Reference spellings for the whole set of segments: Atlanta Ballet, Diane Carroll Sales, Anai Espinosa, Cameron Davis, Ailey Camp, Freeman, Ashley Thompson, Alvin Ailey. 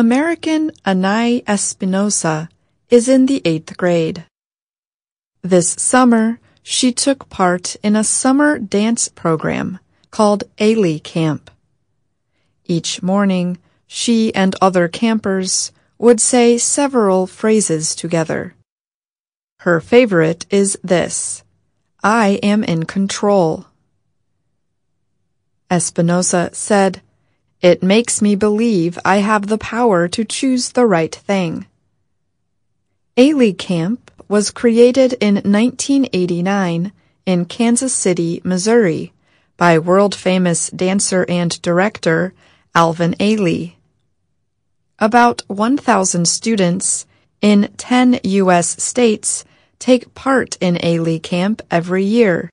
American Anai Espinosa is in the 8th grade. This summer, she took part in a summer dance program called Ailey Camp. Each morning, she and other campers would say several phrases together. Her favorite is this, "I am in control." Espinosa said, "It makes me believe I have the power to choose the right thing." Ailey Camp was created in 1989 in Kansas City, Missouri, by world-famous dancer and director Alvin Ailey. About 1,000 students in 10 U.S. states take part in Ailey Camp every year.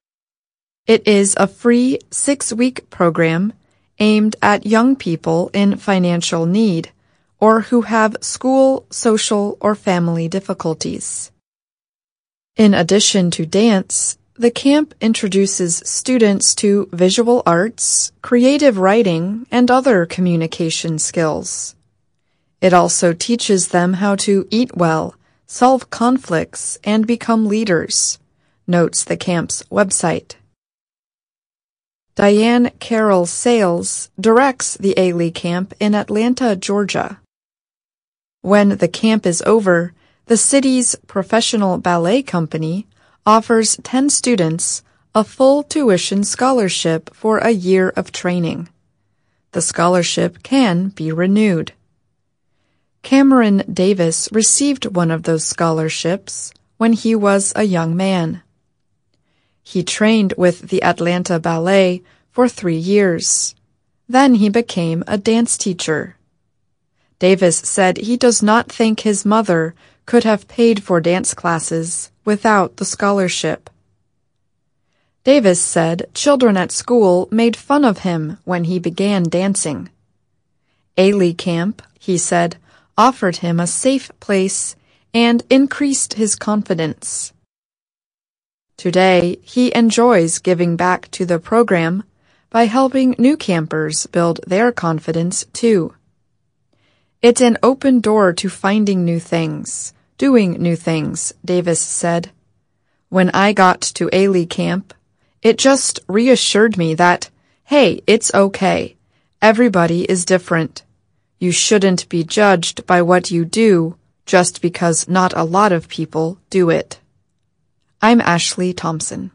It is a free 6-week program aimed at young people in financial need or who have school, social, or family difficulties. In addition to dance, the camp introduces students to visual arts, creative writing, and other communication skills. It also teaches them how to eat well, solve conflicts, and become leaders, notes the camp's website. Diane Carroll Sales directs the Ailey Camp in Atlanta, Georgia. When the camp is over, the city's professional ballet company offers 10 students a full tuition scholarship for a year of training. The scholarship can be renewed. Cameron Davis received one of those scholarships when he was a young man. He trained with the Atlanta Ballet for 3 years. Then he became a dance teacher. Davis said he does not think his mother could have paid for dance classes without the scholarship. Davis said children at school made fun of him when he began dancing. Ailey Camp, he said, offered him a safe place and increased his confidence. Today, he enjoys giving back to the program by helping new campers build their confidence, too. "It's an open door to finding new things, doing new things," Davis said. "When I got to Ailey Camp, it just reassured me that, hey, it's okay. Everybody is different. You shouldn't be judged by what you do just because not a lot of people do it." I'm Ashley Thompson.